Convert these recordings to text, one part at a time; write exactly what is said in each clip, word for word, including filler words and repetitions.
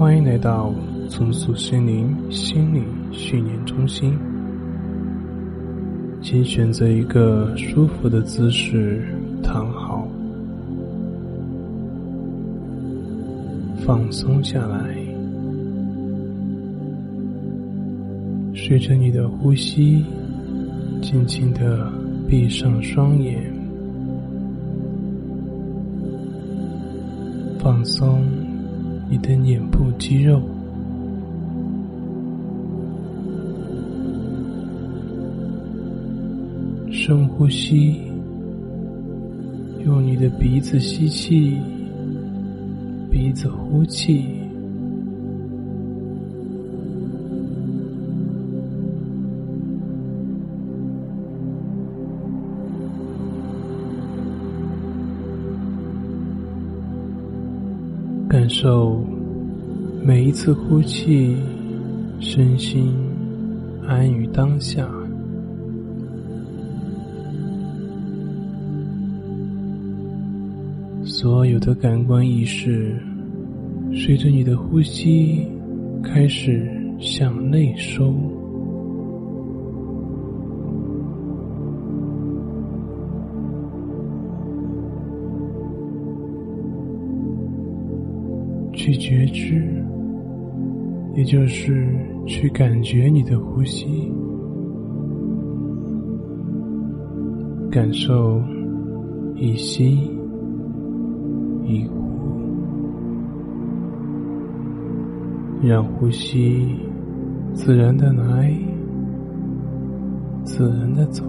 欢迎来到重塑心灵心理训练中心，请选择一个舒服的姿势躺好，放松下来，随着你的呼吸，轻轻地闭上双眼，放松你的脸部肌肉，深呼吸，用你的鼻子吸气，鼻子呼气，感受每一次呼气，身心安于当下。所有的感官意识随着你的呼吸开始向内收，去觉知，也就是去感觉你的呼吸，感受一吸一呼，让呼吸自然的来，自然的走。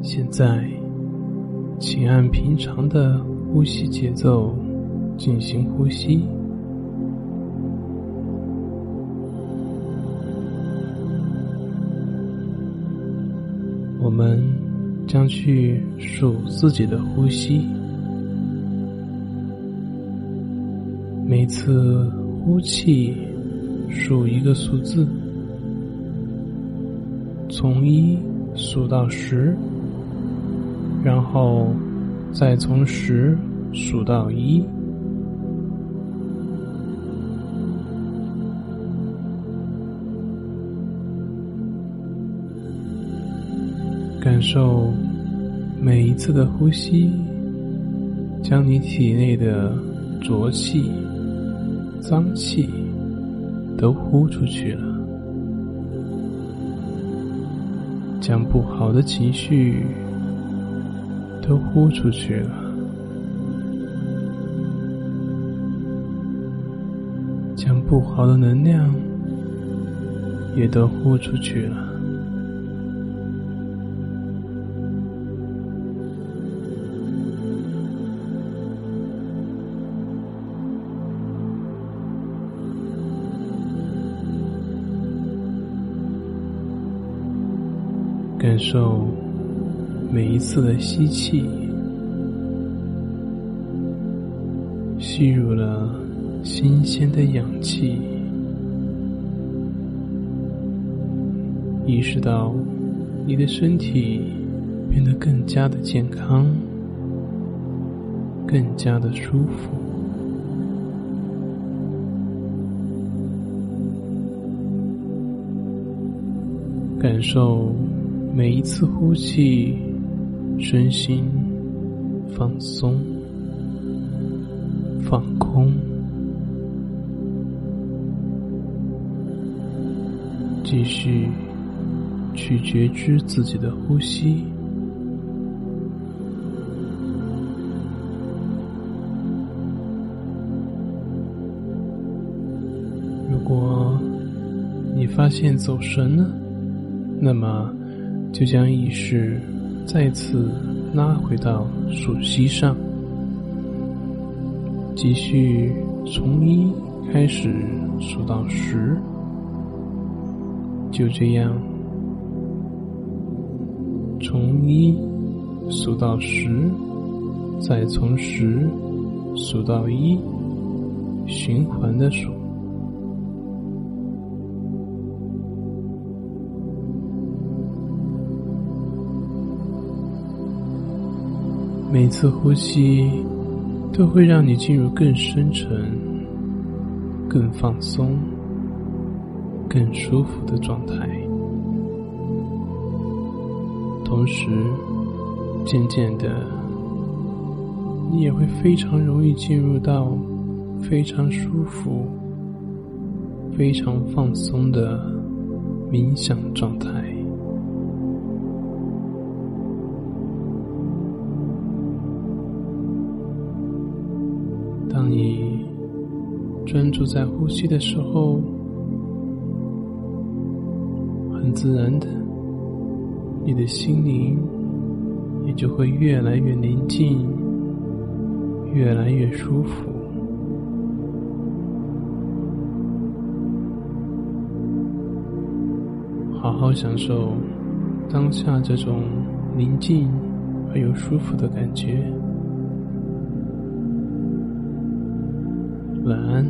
现在，请按平常的呼吸节奏进行呼吸。我们将去数自己的呼吸，每次呼气数一个数字，从一数到十，然后再从十数到一。感受每一次的呼吸，将你体内的浊气、脏气都呼出去了，将不好的情绪都呼出去了，将不好的能量也都呼出去了。感受每一次的吸气，吸入了新鲜的氧气，意识到你的身体变得更加的健康，更加的舒服。感受每一次呼气，身心放松、放空，继续去觉知自己的呼吸，如果你发现走神了，那么就将意识再次拉回到数息上，继续从一开始数到十，就这样从一数到十，再从十数到一，循环的数。每次呼吸都会让你进入更深沉、更放松、更舒服的状态，同时渐渐的你也会非常容易进入到非常舒服、非常放松的冥想状态。当你专注在呼吸的时候，很自然的，你的心灵也就会越来越宁静，越来越舒服。好好享受当下这种宁静而又舒服的感觉。晚安。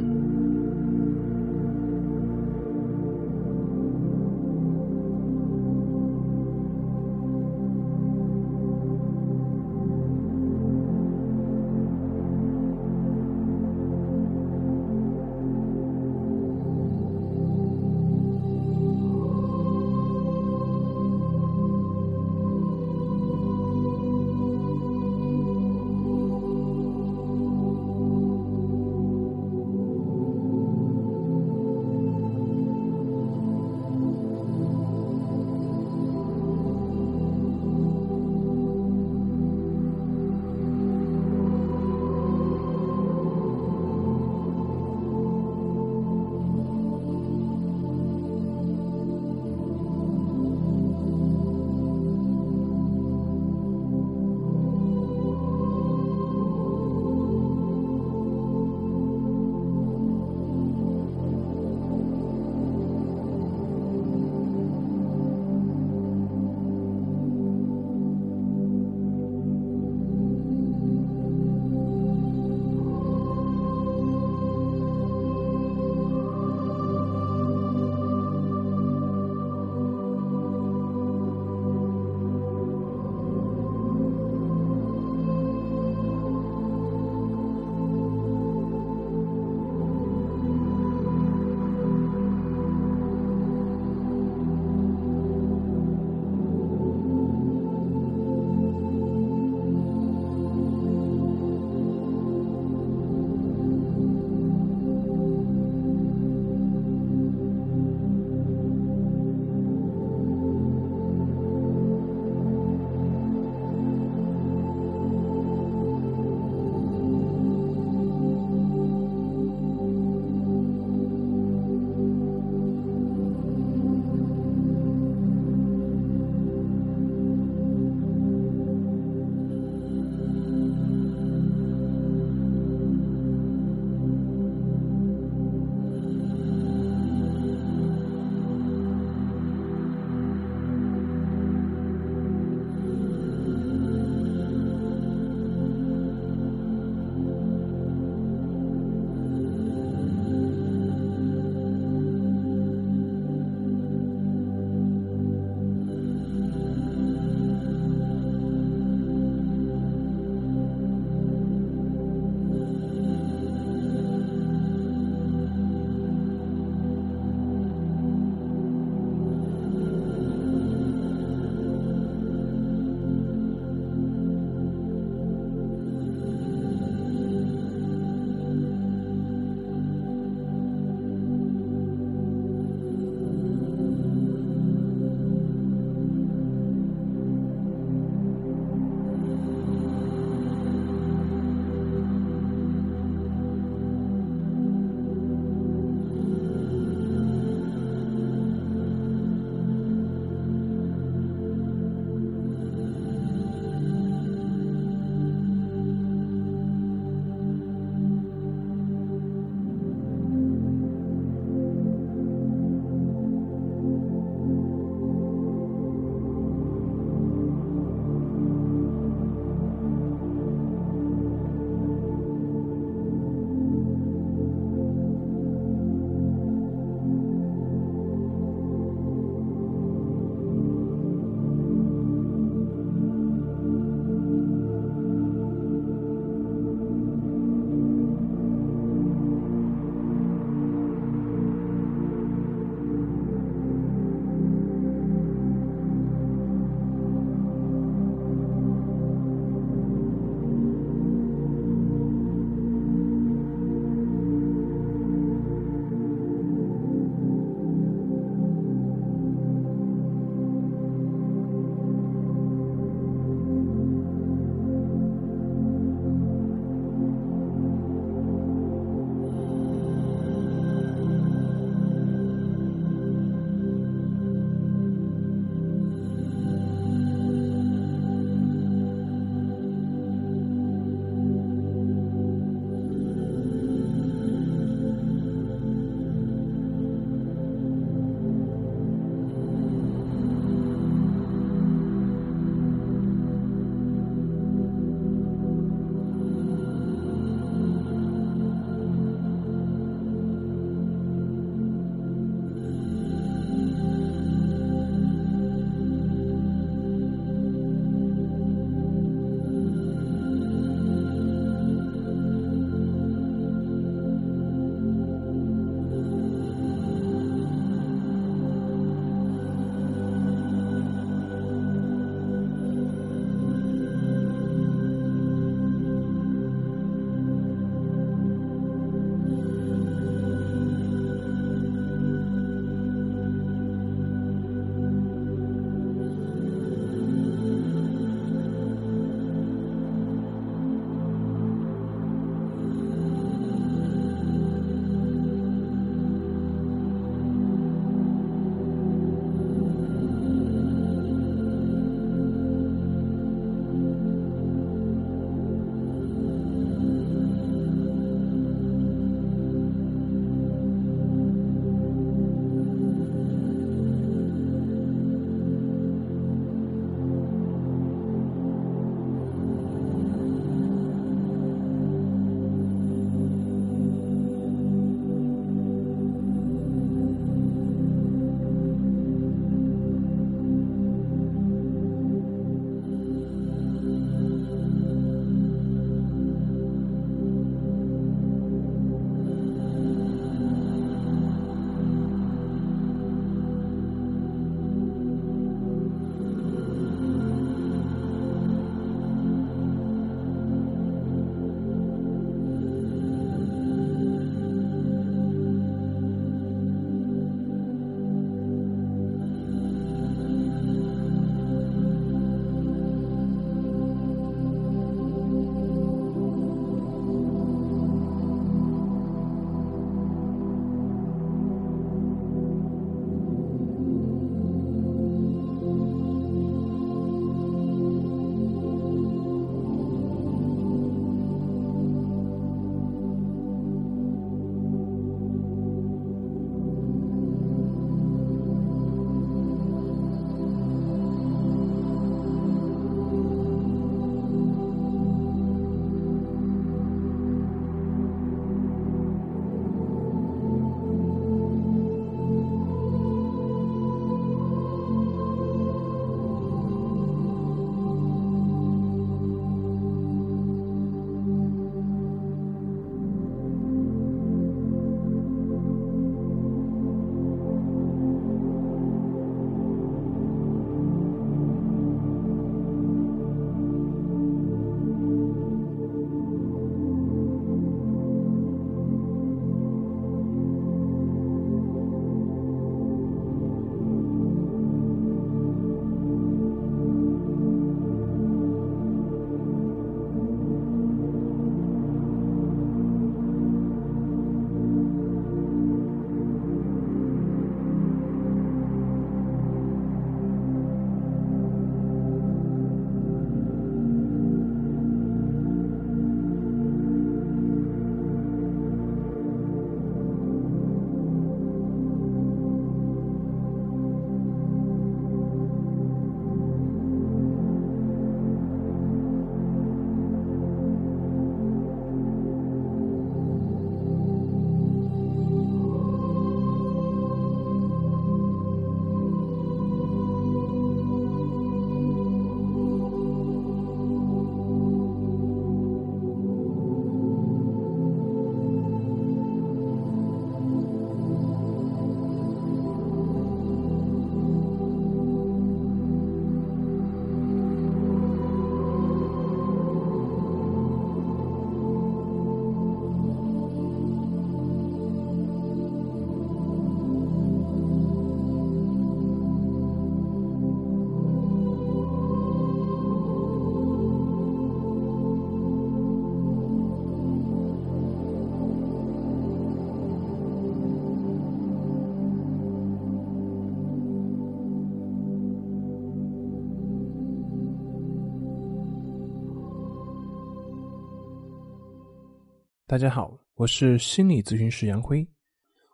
大家好，我是心理咨询师杨辉，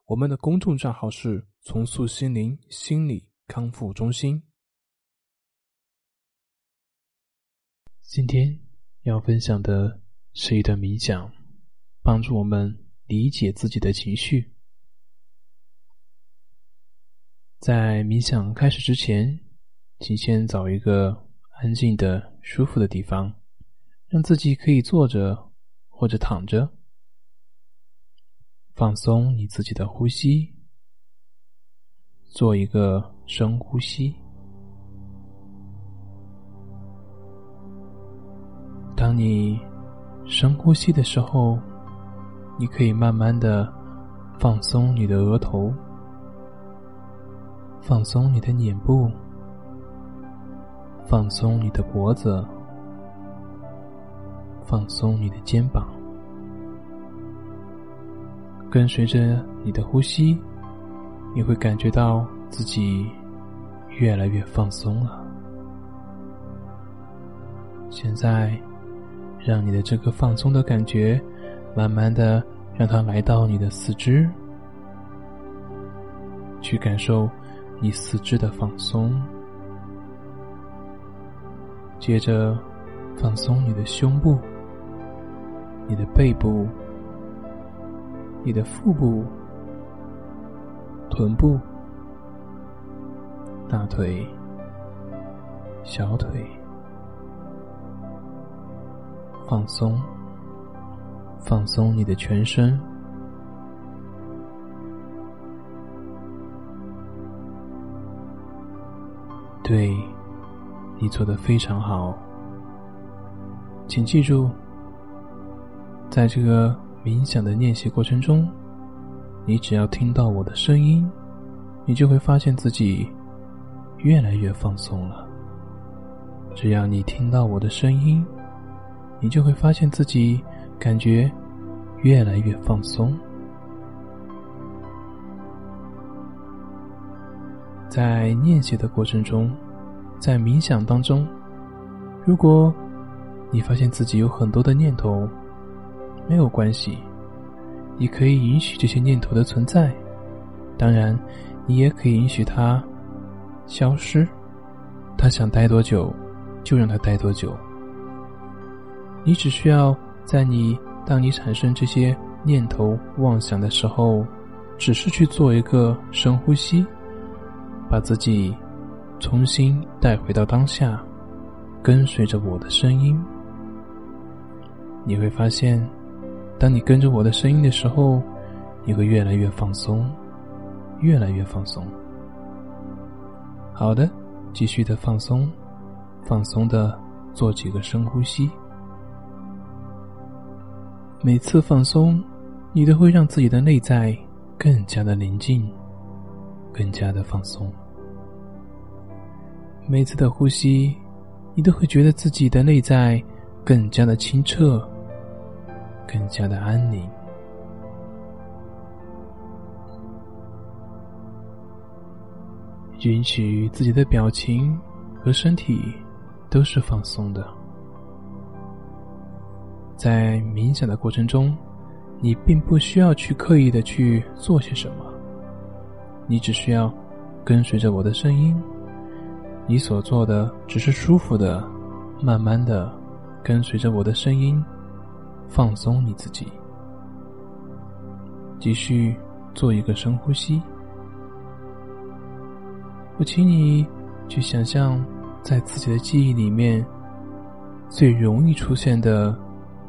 我们的公众账号是重塑心灵心理康复中心。今天要分享的是一段冥想，帮助我们理解自己的情绪。在冥想开始之前，请先找一个安静的、舒服的地方，让自己可以坐着或者躺着。放松你自己的呼吸，做一个深呼吸。当你深呼吸的时候，你可以慢慢的放松你的额头，放松你的脸部，放松你的脖子，放松你的肩膀。跟随着你的呼吸，你会感觉到自己越来越放松了。现在，让你的这个放松的感觉，慢慢的让它来到你的四肢，去感受你四肢的放松。接着，放松你的胸部、你的背部、你的腹部、臀部、大腿、小腿，放松，放松你的全身。对，你做得非常好。请记住，在这个冥想的练习过程中，你只要听到我的声音，你就会发现自己越来越放松了。只要你听到我的声音，你就会发现自己感觉越来越放松。在练习的过程中，在冥想当中，如果你发现自己有很多的念头，没有关系，你可以允许这些念头的存在，当然，你也可以允许它消失，它想待多久，就让它待多久。你只需要在你，当你产生这些念头妄想的时候，只是去做一个深呼吸，把自己重新带回到当下，跟随着我的声音，你会发现当你跟着我的声音的时候，你会越来越放松，越来越放松。好的，继续的放松，放松的做几个深呼吸。每次放松，你都会让自己的内在更加的宁静，更加的放松。每次的呼吸，你都会觉得自己的内在更加的清澈，更加的安宁。允许自己的表情和身体都是放松的。在冥想的过程中，你并不需要去刻意的去做些什么，你只需要跟随着我的声音，你所做的只是舒服的，慢慢的跟随着我的声音放松你自己。继续做一个深呼吸。我请你去想象在自己的记忆里面最容易出现的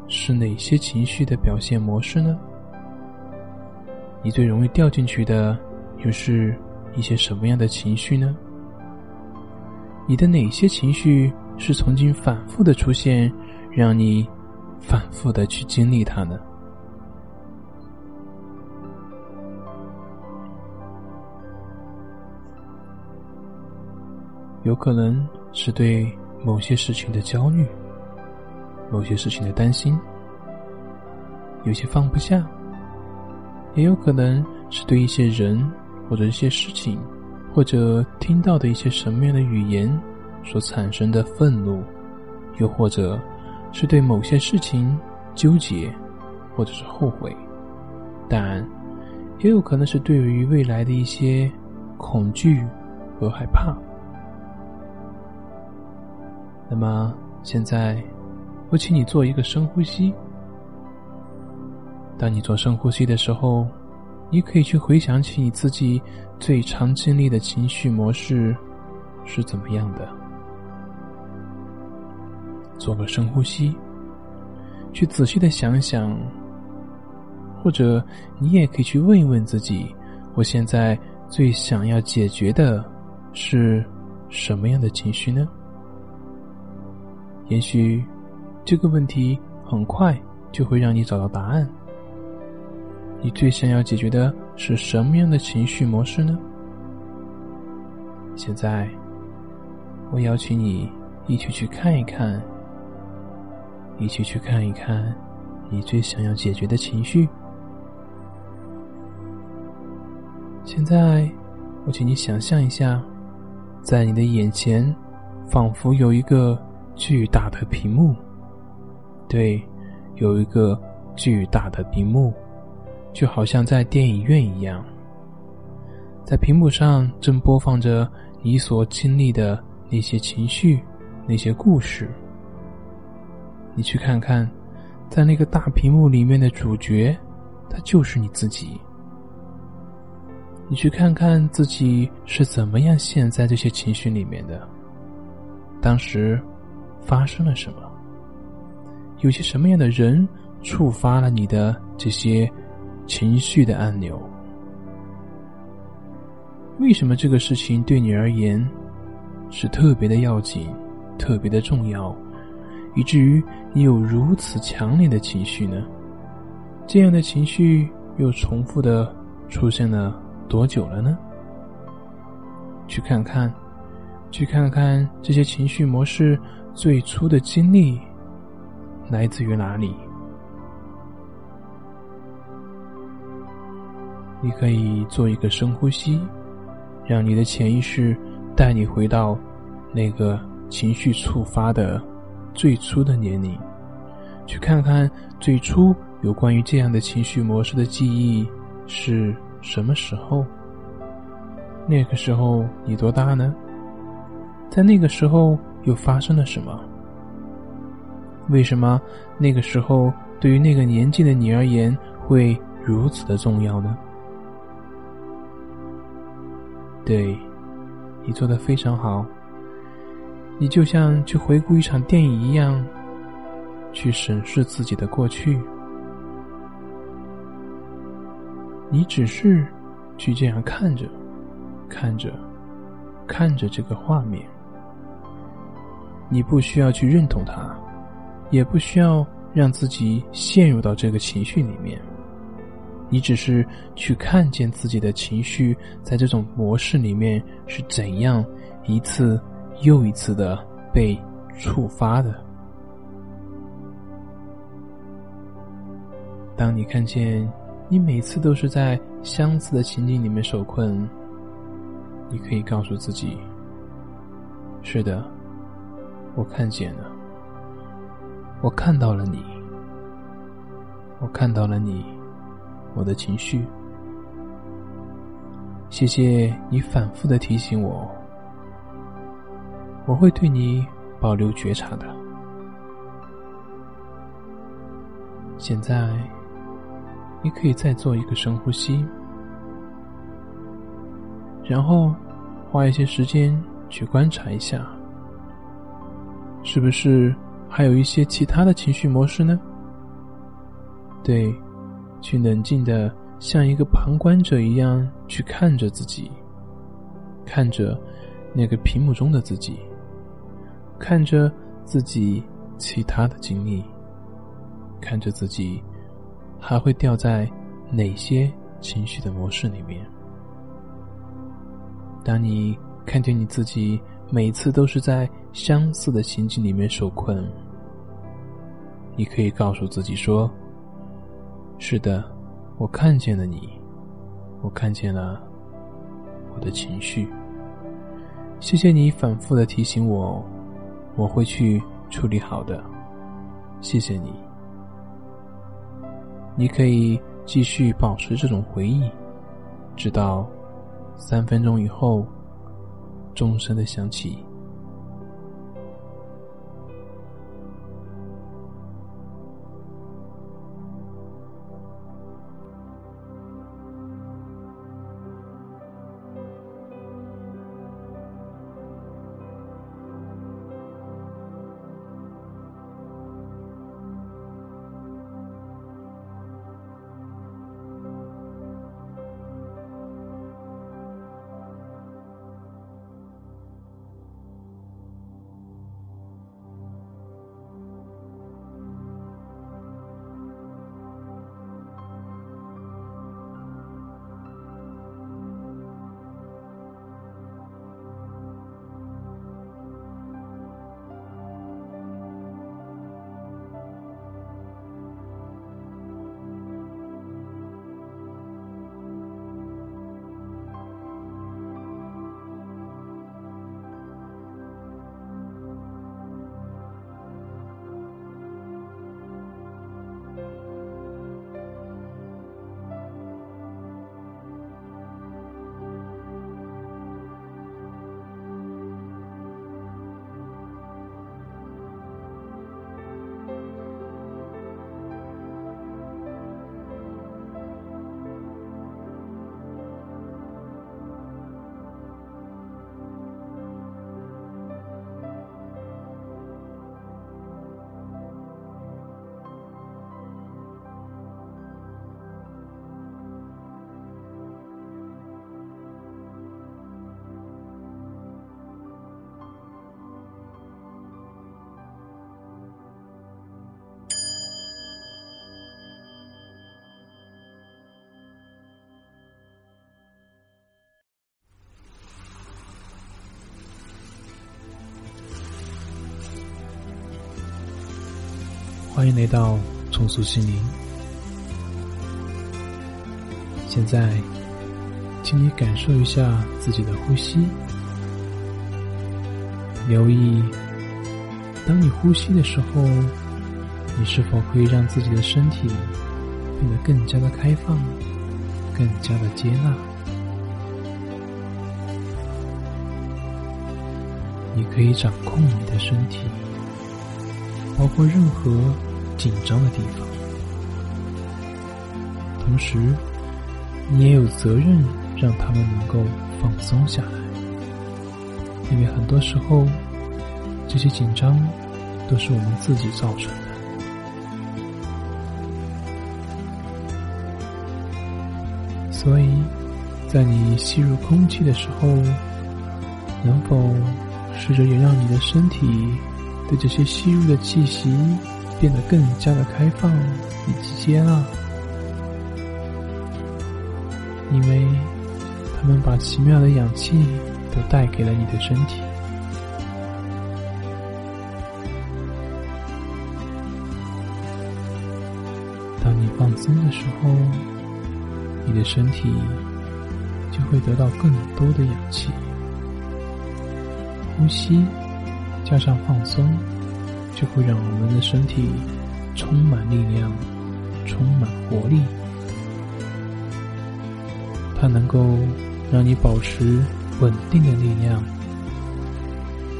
是哪些情绪的表现模式呢？你最容易掉进去的又是一些什么样的情绪呢？你的哪些情绪是曾经反复的出现，让你反复的去经历它呢？有可能是对某些事情的焦虑，某些事情的担心，有些放不下，也有可能是对一些人或者一些事情，或者听到的一些什么样的语言所产生的愤怒，又或者是对某些事情纠结，或者是后悔，当然也有可能是对于未来的一些恐惧和害怕。那么现在我请你做一个深呼吸，当你做深呼吸的时候，你可以去回想起你自己最常经历的情绪模式是怎么样的。做个深呼吸，去仔细的想想，或者你也可以去问一问自己，我现在最想要解决的是什么样的情绪呢？也许这个问题很快就会让你找到答案。你最想要解决的是什么样的情绪模式呢？现在我邀请你一起去看一看，一起去看一看你最想要解决的情绪。现在我请你想象一下，在你的眼前仿佛有一个巨大的屏幕，对，有一个巨大的屏幕，就好像在电影院一样，在屏幕上正播放着你所经历的那些情绪，那些故事。你去看看，在那个大屏幕里面的主角，他就是你自己。你去看看自己是怎么样陷在这些情绪里面的，当时发生了什么？有些什么样的人触发了你的这些情绪的按钮？为什么这个事情对你而言是特别的要紧，特别的重要，以至于你有如此强烈的情绪呢？这样的情绪又重复的出现了多久了呢？去看看，去看看这些情绪模式最初的经历来自于哪里？你可以做一个深呼吸，让你的潜意识带你回到那个情绪触发的最初的年龄，去看看最初有关于这样的情绪模式的记忆是什么时候？那个时候你多大呢？在那个时候又发生了什么？为什么那个时候对于那个年纪的你而言会如此的重要呢？对，你做得非常好，你就像去回顾一场电影一样，去审视自己的过去。你只是去这样看着，看着，看着这个画面，你不需要去认同它，也不需要让自己陷入到这个情绪里面，你只是去看见自己的情绪在这种模式里面是怎样一次又一次的被触发的。当你看见你每次都是在相似的情境里面受困，你可以告诉自己，是的，我看见了，我看到了你，我看到了你，我的情绪。谢谢你反复的提醒我，我会对你保留觉察的。现在你可以再做一个深呼吸，然后花一些时间去观察一下，是不是还有一些其他的情绪模式呢？对，去冷静的像一个旁观者一样去看着自己，看着那个屏幕中的自己，看着自己其他的经历，看着自己还会掉在哪些情绪的模式里面。当你看见你自己每次都是在相似的情境里面受困，你可以告诉自己说，是的，我看见了你，我看见了我的情绪。谢谢你反复的提醒我，我会去处理好的，谢谢你。你可以继续保持这种回忆，直到三分钟以后钟声的响起。欢迎来到重塑心灵。现在请你感受一下自己的呼吸，留意当你呼吸的时候，你是否可以让自己的身体变得更加的开放，更加的接纳。你可以掌控你的身体，包括任何紧张的地方，同时你也有责任让他们能够放松下来，因为很多时候这些紧张都是我们自己造成的。所以在你吸入空气的时候，能否试着也让你的身体对这些吸入的气息变得更加的开放以及接纳，因为它们把奇妙的氧气都带给了你的身体。当你放松的时候，你的身体就会得到更多的氧气。呼吸加上放松，就会让我们的身体充满力量，充满活力。它能够让你保持稳定的力量，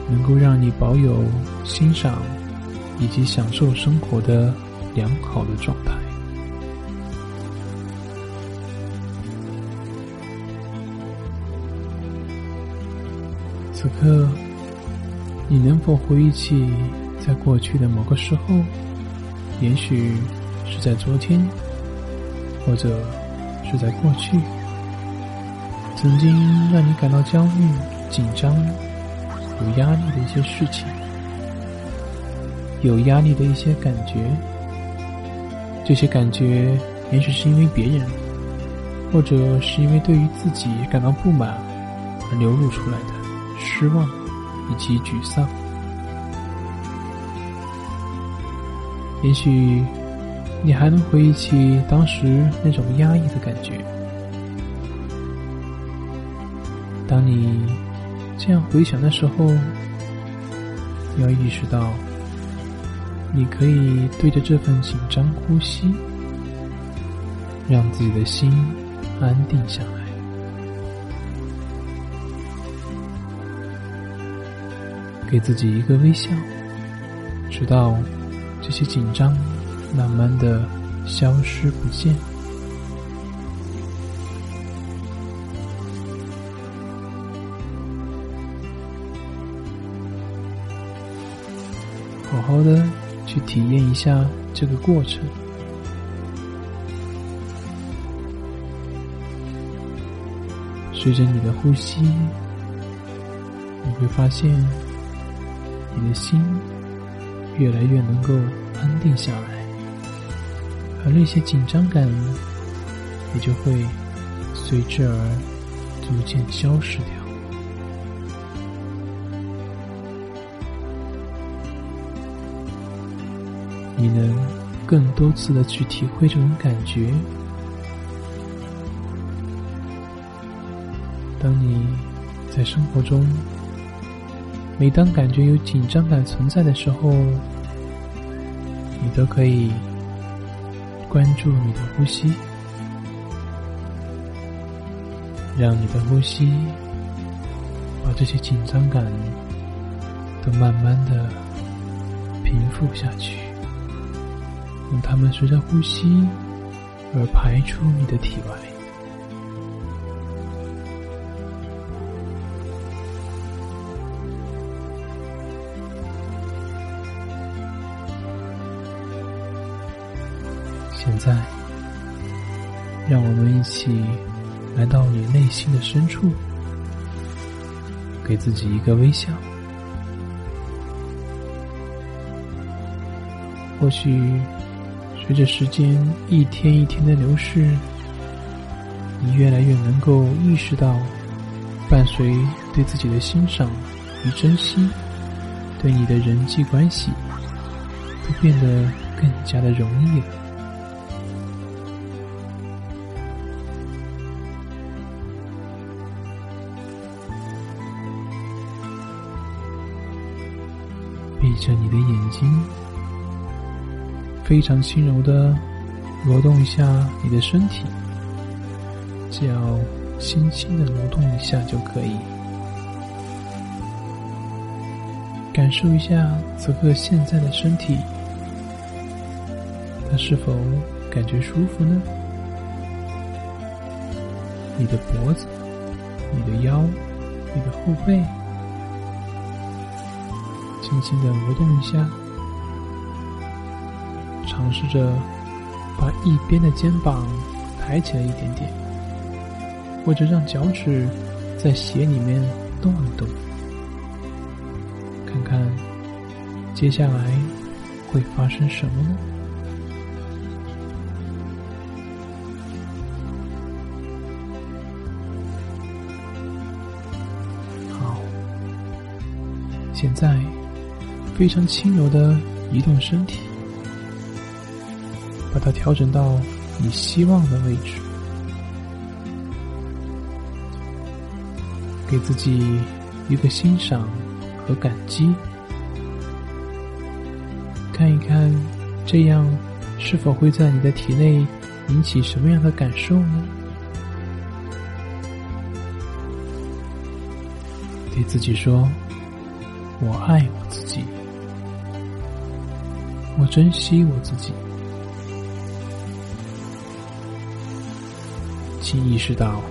能够让你保有欣赏以及享受生活的良好的状态。此刻你能否回忆起在过去的某个时候，也许是在昨天，或者是在过去，曾经让你感到焦虑、紧张、有压力的一些事情，有压力的一些感觉。这些感觉也许是因为别人，或者是因为对于自己感到不满而流露出来的失望以及沮丧，也许你还能回忆起当时那种压抑的感觉。当你这样回想的时候，要意识到，你可以对着这份紧张呼吸，让自己的心安定下来。给自己一个微笑，直到这些紧张慢慢的消失不见。好好的去体验一下这个过程，随着你的呼吸，你会发现你的心越来越能够安定下来，而那些紧张感也就会随之而逐渐消失掉。你能更多次的去体会这种感觉。当你在生活中，每当感觉有紧张感存在的时候，你都可以关注你的呼吸，让你的呼吸把这些紧张感都慢慢的平复下去，让它们随着呼吸而排出你的体外。现在，让我们一起来到你内心的深处，给自己一个微笑。或许随着时间一天一天的流逝，你越来越能够意识到，伴随对自己的欣赏与珍惜，对你的人际关系都变得更加的容易了。闭着你的眼睛，非常轻柔地挪动一下你的身体，只要轻轻地挪动一下就可以。感受一下此刻现在的身体，它是否感觉舒服呢？你的脖子，你的腰，你的后背，轻轻地挪动一下，尝试着把一边的肩膀抬起来一点点，或者让脚趾在鞋里面动一动，看看接下来会发生什么呢？好，现在非常轻柔地移动身体，把它调整到你希望的位置，给自己一个欣赏和感激，看一看这样是否会在你的体内引起什么样的感受呢？对自己说，我爱我自己，我珍惜我自己。请意识到，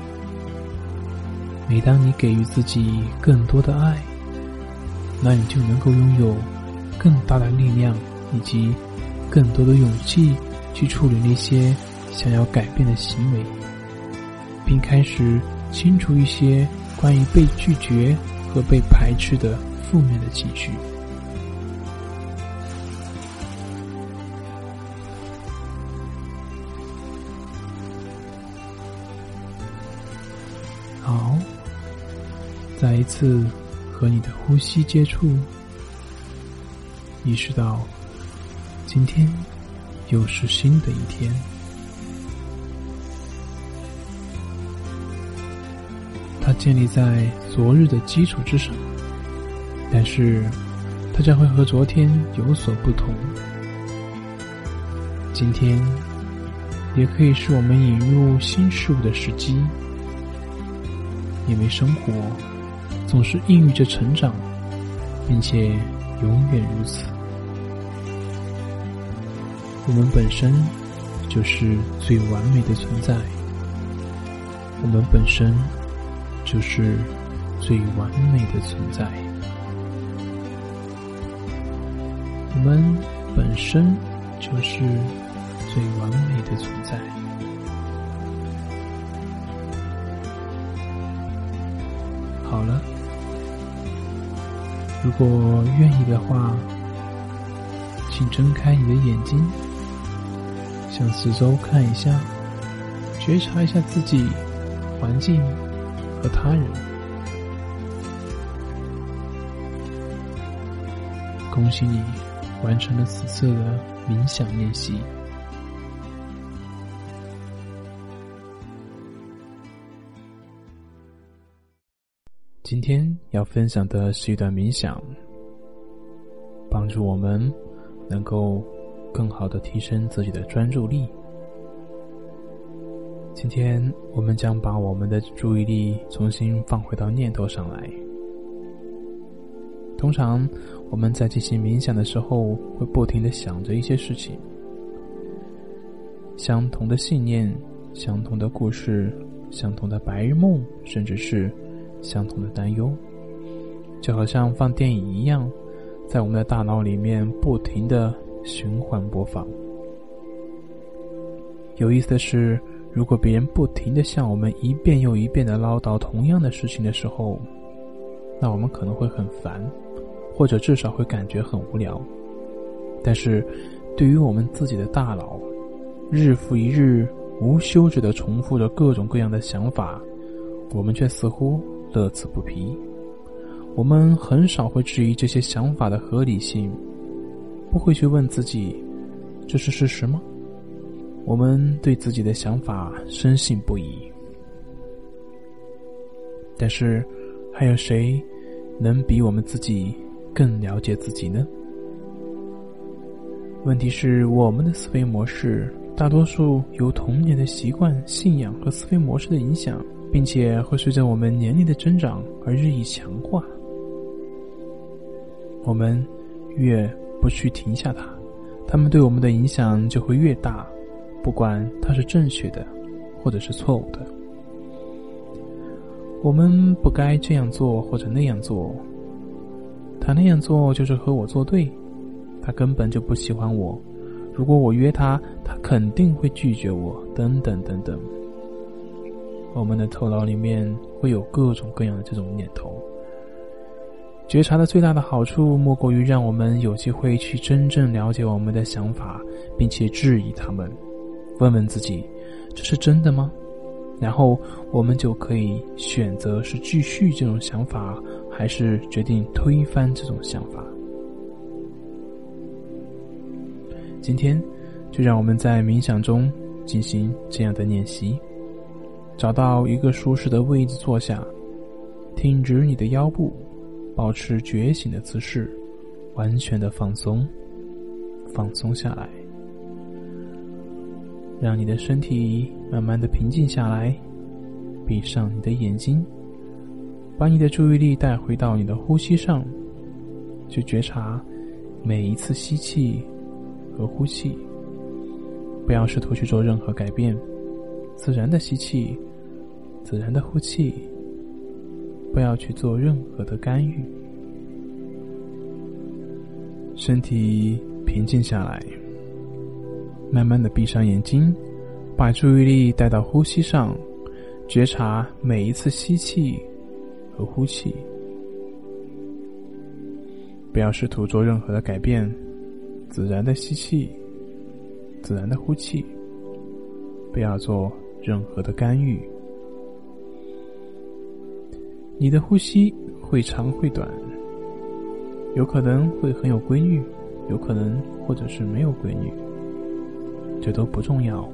每当你给予自己更多的爱，那你就能够拥有更大的力量以及更多的勇气去处理那些想要改变的行为，并开始清除一些关于被拒绝和被排斥的负面的情绪。好，再一次和你的呼吸接触，意识到今天又是新的一天。它建立在昨日的基础之上，但是它将会和昨天有所不同。今天也可以是我们引入新事物的时机。因为生活总是孕育着成长，并且永远如此。我们本身就是最完美的存在，我们本身就是最完美的存在，我们本身就是最完美的存在。好了，如果愿意的话，请睁开你的眼睛，向四周看一下，觉察一下自己、环境和他人。恭喜你完成了此次的冥想练习。今天要分享的是一段冥想，帮助我们能够更好地提升自己的专注力。今天我们将把我们的注意力重新放回到念头上来。通常我们在进行冥想的时候，会不停地想着一些事情，相同的信念、相同的故事、相同的白日梦，甚至是相同的担忧，就好像放电影一样，在我们的大脑里面不停地循环播放。有意思的是，如果别人不停地向我们一遍又一遍地唠叨同样的事情的时候，那我们可能会很烦，或者至少会感觉很无聊。但是对于我们自己的大脑，日复一日无休止地重复着各种各样的想法，我们却似乎乐此不疲。我们很少会质疑这些想法的合理性，不会去问自己这是事实吗？我们对自己的想法深信不疑。但是还有谁能比我们自己更了解自己呢？问题是，我们的思维模式大多数由童年的习惯、信仰和思维模式的影响，并且会随着我们年龄的增长而日益强化。我们越不去停下它，它们对我们的影响就会越大，不管它是正确的或者是错误的。我们不该这样做或者那样做，他那样做就是和我作对，他根本就不喜欢我，如果我约他，他肯定会拒绝我，等等等等。我们的头脑里面会有各种各样的这种念头。觉察的最大的好处莫过于让我们有机会去真正了解我们的想法，并且质疑他们，问问自己这是真的吗？然后我们就可以选择是继续这种想法，还是决定推翻这种想法。今天就让我们在冥想中进行这样的练习。找到一个舒适的位置坐下，挺直你的腰部，保持觉醒的姿势，完全的放松，放松下来，让你的身体慢慢的平静下来。闭上你的眼睛，把你的注意力带回到你的呼吸上，去觉察每一次吸气和呼气。不要试图去做任何改变，自然的吸气，自然的呼气，不要去做任何的干预。身体平静下来，慢慢的闭上眼睛，把注意力带到呼吸上，觉察每一次吸气和呼气。不要试图做任何的改变，自然的吸气，自然的呼气，不要做任何的干预。你的呼吸会长会短，有可能会很有规律，有可能或者是没有规律，这都不重要。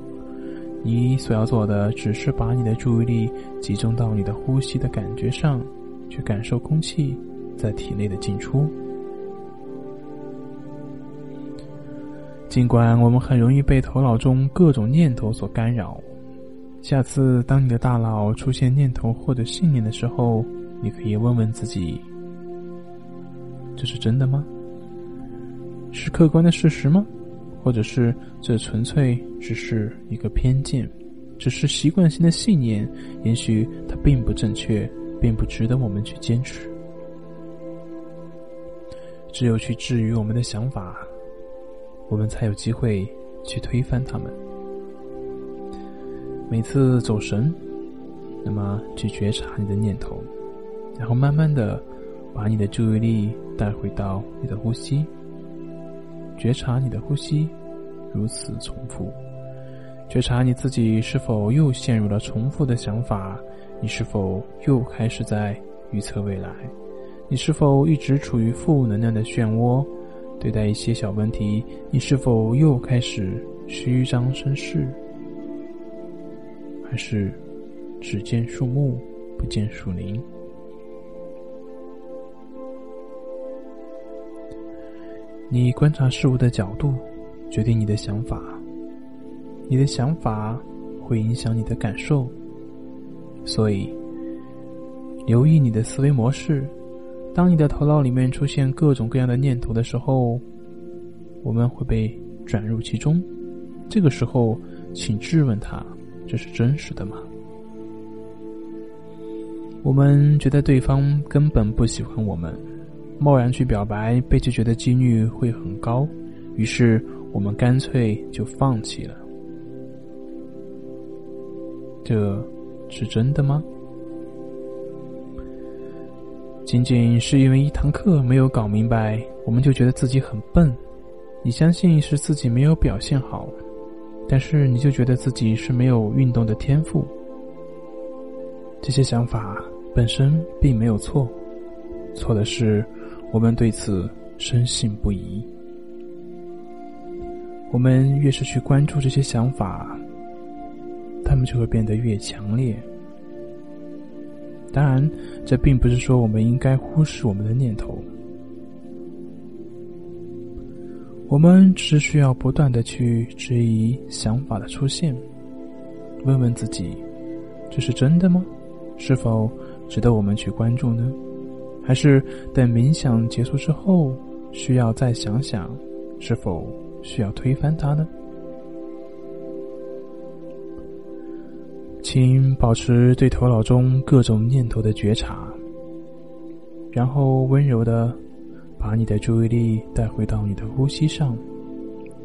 你所要做的只是把你的注意力集中到你的呼吸的感觉上，去感受空气在体内的进出。尽管我们很容易被头脑中各种念头所干扰。下次当你的大脑出现念头或者信念的时候，你可以问问自己，这是真的吗？是客观的事实吗？或者是这纯粹只是一个偏见，只是习惯性的信念，也许它并不正确，并不值得我们去坚持。只有去治愈我们的想法，我们才有机会去推翻它们。每次走神，那么去觉察你的念头，然后慢慢的把你的注意力带回到你的呼吸，觉察你的呼吸，如此重复。觉察你自己是否又陷入了重复的想法，你是否又开始在预测未来，你是否一直处于负能量的漩涡，对待一些小问题，你是否又开始虚张声势，还是只见树木不见树林？你观察事物的角度决定你的想法，你的想法会影响你的感受，所以留意你的思维模式。当你的头脑里面出现各种各样的念头的时候，我们会被转入其中。这个时候请质问它，这是真实的吗？我们觉得对方根本不喜欢我们，贸然去表白被拒绝的几率会很高，于是我们干脆就放弃了。这是真的吗？仅仅是因为一堂课没有搞明白，我们就觉得自己很笨。你相信是自己没有表现好，但是你就觉得自己是没有运动的天赋。这些想法本身并没有错，错的是我们对此深信不疑。我们越是去关注这些想法，它们就会变得越强烈。当然，这并不是说我们应该忽视我们的念头，我们只需要不断的去质疑想法的出现，问问自己，这是真的吗？是否值得我们去关注呢？还是等冥想结束之后，需要再想想，是否需要推翻它呢？请保持对头脑中各种念头的觉察，然后温柔的把你的注意力带回到你的呼吸上，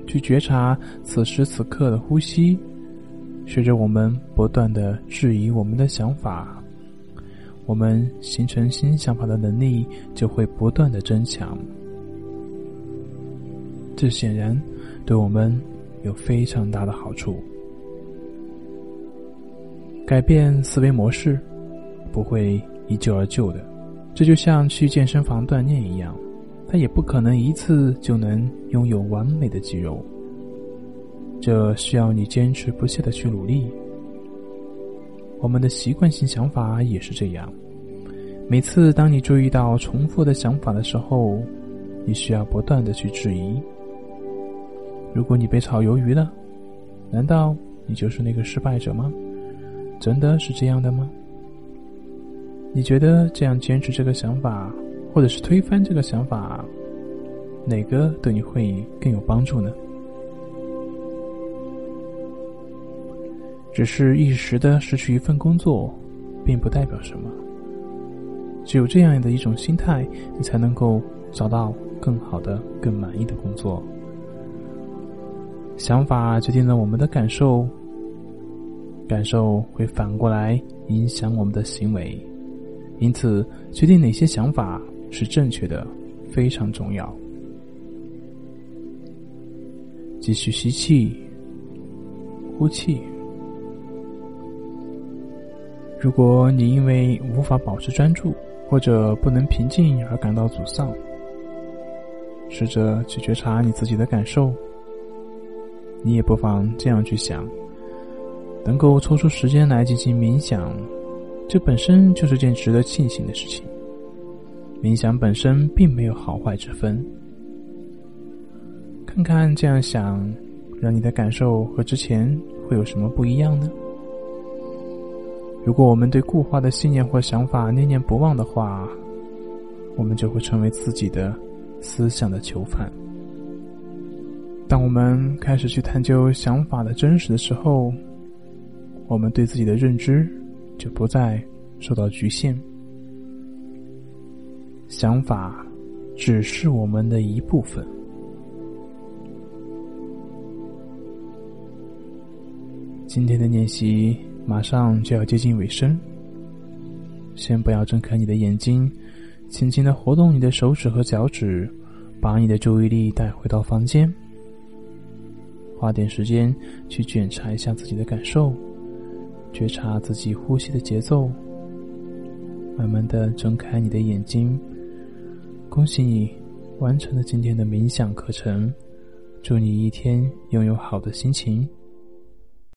去觉察此时此刻的呼吸。随着我们不断的质疑我们的想法，我们形成新想法的能力就会不断的增强，这显然对我们有非常大的好处。改变思维模式不会一蹴而就的，这就像去健身房锻炼一样，它也不可能一次就能拥有完美的肌肉，这需要你坚持不懈的去努力。我们的习惯性想法也是这样，每次当你注意到重复的想法的时候，你需要不断的去质疑。如果你被炒鱿鱼了，难道你就是那个失败者吗？真的是这样的吗？你觉得这样坚持这个想法，或者是推翻这个想法，哪个对你会更有帮助呢？只是一时的失去一份工作，并不代表什么。只有这样的一种心态，你才能够找到更好的、更满意的工作。想法决定了我们的感受，感受会反过来影响我们的行为，因此决定哪些想法是正确的非常重要。继续吸气，呼气。如果你因为无法保持专注或者不能平静而感到沮丧，试着去觉察你自己的感受。你也不妨这样去想，能够抽出时间来进行冥想，这本身就是件值得庆幸的事情。冥想本身并没有好坏之分，看看这样想，让你的感受和之前会有什么不一样呢？如果我们对固化的信念或想法念念不忘的话，我们就会成为自己的思想的囚犯。当我们开始去探究想法的真实的时候，我们对自己的认知就不再受到局限。想法只是我们的一部分。今天的练习马上就要接近尾声，先不要睁开你的眼睛，轻轻地活动你的手指和脚趾，把你的注意力带回到房间，花点时间去检查一下自己的感受，觉察自己呼吸的节奏，慢慢地睁开你的眼睛。恭喜你完成了今天的冥想课程，祝你一天拥有好的心情。